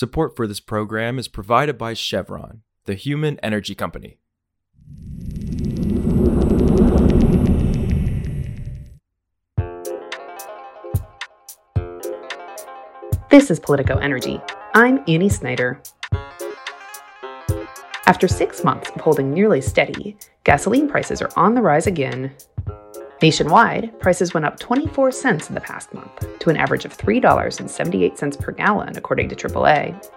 Support for this program is provided by Chevron, the human energy company. This is Politico Energy. I'm Annie Snider. After 6 months of holding nearly steady, gasoline prices are on the rise again. Nationwide, prices went up 24 cents in the past month, to an average of $3.78 per gallon, according to AAA.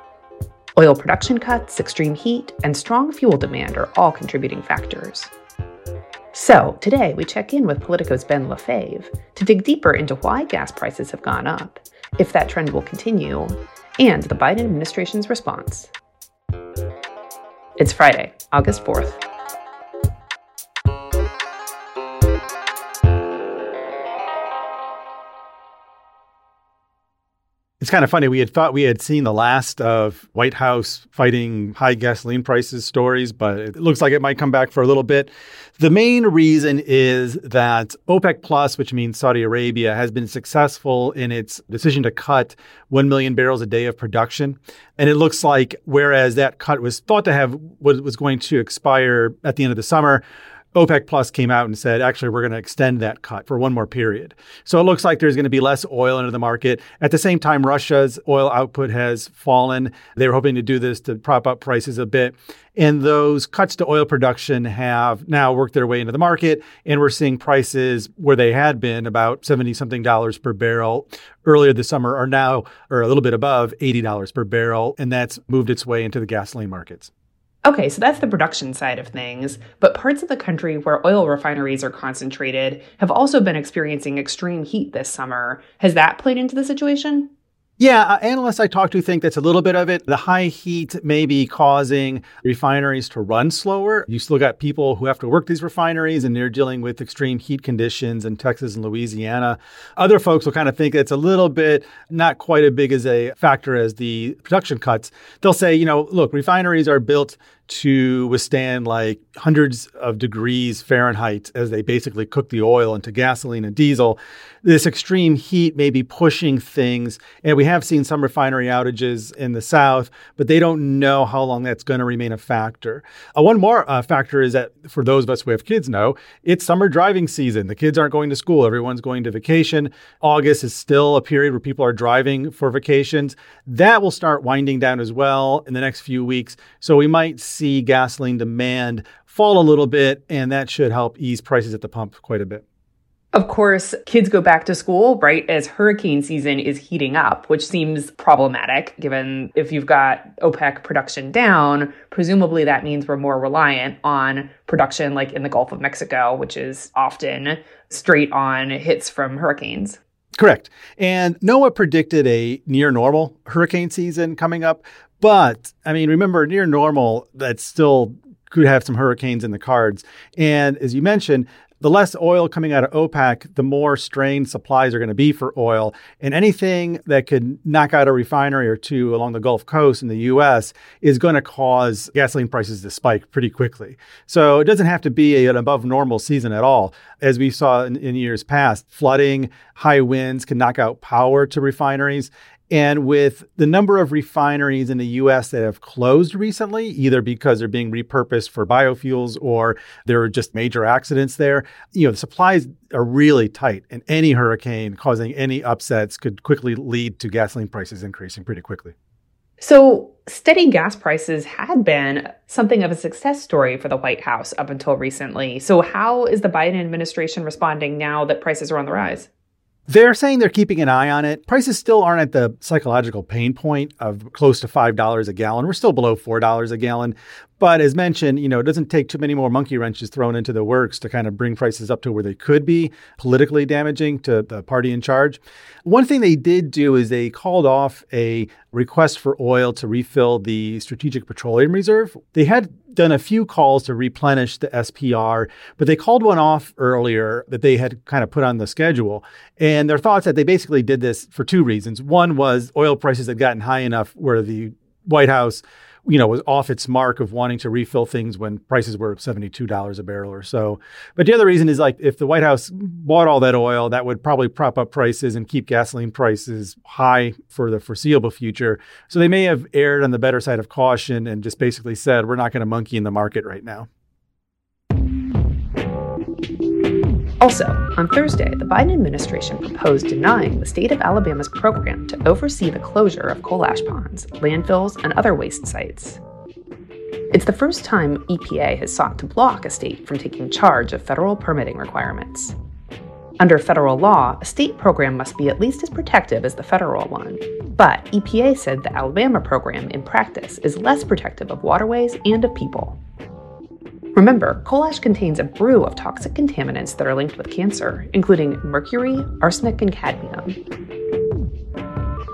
Oil production cuts, extreme heat, and strong fuel demand are all contributing factors. So, today we check in with Politico's Ben Lefebvre to dig deeper into why gas prices have gone up, if that trend will continue, and the Biden administration's response. It's Friday, August 4th. It's kind of funny. We had thought we had seen the last of White House fighting high gasoline prices stories, but it looks like it might come back for a little bit. The main reason is that OPEC+, which means Saudi Arabia, has been successful in its decision to cut 1 million barrels a day of production. And it looks like whereas that cut was thought to have was going to expire at the end of the summer, OPEC+ came out and said, actually, we're going to extend that cut for one more period. So it looks like there's going to be less oil into the market. At the same time, Russia's oil output has fallen. They were hoping to do this to prop up prices a bit. And those cuts to oil production have now worked their way into the market. And we're seeing prices where they had been about $70-something per barrel earlier this summer are now or a little bit above $80 per barrel. And that's moved its way into the gasoline markets. Okay, so that's the production side of things, but parts of the country where oil refineries are concentrated have also been experiencing extreme heat this summer. Has that played into the situation? Yeah, analysts I talked to think that's a little bit of it. The high heat may be causing refineries to run slower. You still got people who have to work these refineries, and they're dealing with extreme heat conditions in Texas and Louisiana. Other folks will kind of think it's a little bit not quite as big as a factor as the production cuts. They'll say, you know, look, refineries are built to withstand like hundreds of degrees Fahrenheit as they basically cook the oil into gasoline and diesel. This extreme heat may be pushing things. And we have seen some refinery outages in the South, but they don't know how long that's going to remain a factor. One more factor is that for those of us who have kids know, it's summer driving season. The kids aren't going to school. Everyone's going to vacation. August is still a period where people are driving for vacations. That will start winding down as well in the next few weeks. So we might see gasoline demand fall a little bit, and that should help ease prices at the pump quite a bit. Of course, kids go back to school right as hurricane season is heating up, which seems problematic, given if you've got OPEC production down, presumably that means we're more reliant on production like in the Gulf of Mexico, which is often straight on hits from hurricanes. Correct. And NOAA predicted a near normal hurricane season coming up. But, I mean, remember, near normal, that still could have some hurricanes in the cards. And as you mentioned, the less oil coming out of OPEC, the more strained supplies are going to be for oil. And anything that could knock out a refinery or two along the Gulf Coast in the U.S. is going to cause gasoline prices to spike pretty quickly. So it doesn't have to be an above normal season at all. As we saw in years past, flooding, high winds can knock out power to refineries. And with the number of refineries in the U.S. that have closed recently, either because they're being repurposed for biofuels or there are just major accidents there, you know, the supplies are really tight. And any hurricane causing any upsets could quickly lead to gasoline prices increasing pretty quickly. So steady gas prices had been something of a success story for the White House up until recently. So how is the Biden administration responding now that prices are on the rise? They're saying they're keeping an eye on it. Prices still aren't at the psychological pain point of close to $5 a gallon. We're still below $4 a gallon. But as mentioned, you know, it doesn't take too many more monkey wrenches thrown into the works to kind of bring prices up to where they could be politically damaging to the party in charge. One thing they did do is they called off a request for oil to refill the Strategic Petroleum Reserve. They had done a few calls to replenish the SPR, but they called one off earlier that they had kind of put on the schedule. And their thoughts that they basically did this for two reasons. One was oil prices had gotten high enough where the White House you know, was off its mark of wanting to refill things when prices were $72 a barrel or so. But the other reason is, like, if the White House bought all that oil, that would probably prop up prices and keep gasoline prices high for the foreseeable future. So they may have erred on the better side of caution and just basically said, we're not going to monkey in the market right now. Also, on Thursday, the Biden administration proposed denying the state of Alabama's program to oversee the closure of coal ash ponds, landfills, and other waste sites. It's the first time EPA has sought to block a state from taking charge of federal permitting requirements. Under federal law, a state program must be at least as protective as the federal one, but EPA said the Alabama program in practice is less protective of waterways and of people. Remember, coal ash contains a brew of toxic contaminants that are linked with cancer, including mercury, arsenic, and cadmium.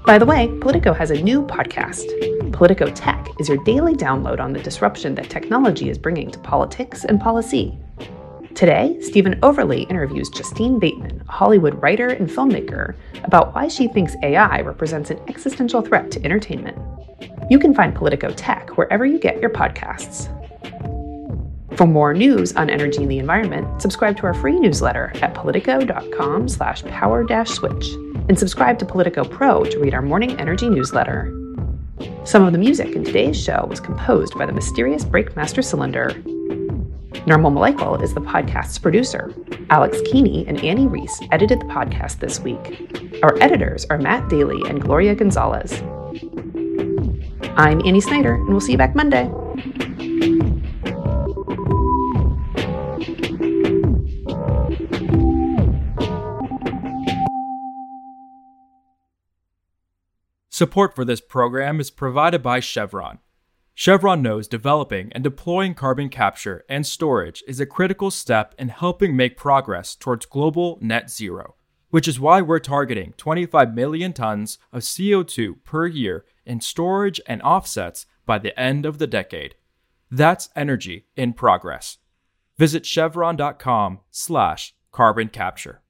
By the way, Politico has a new podcast. Politico Tech is your daily download on the disruption that technology is bringing to politics and policy. Today, Stephen Overly interviews Justine Bateman, a Hollywood writer and filmmaker, about why she thinks AI represents an existential threat to entertainment. You can find Politico Tech wherever you get your podcasts. For more news on energy and the environment, subscribe to our free newsletter at politico.com/power-switch and subscribe to Politico Pro to read our morning energy newsletter. Some of the music in today's show was composed by the mysterious Breakmaster Cylinder. Nirmal Mulaikal is the podcast's producer. Alex Keeney and Annie Reese edited the podcast this week. Our editors are Matt Daily and Gloria Gonzalez. I'm Annie Snider, and we'll see you back Monday. Support for this program is provided by Chevron. Chevron knows developing and deploying carbon capture and storage is a critical step in helping make progress towards global net zero, which is why we're targeting 25 million tons of CO2 per year in storage and offsets by the end of the decade. That's energy in progress. Visit chevron.com/carbon capture.